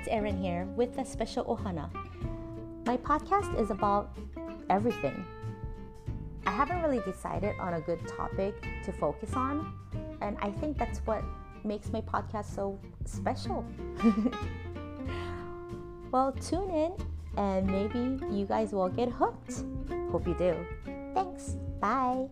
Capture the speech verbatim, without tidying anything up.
it's Erin here with the Spesho Ohana. My podcast is about everything. I haven't really decided on a good topic to focus on, and I think that's what makes my podcast so special. Well, tune in and maybe you guys will get hooked. Hope you do. Thanks. Bye.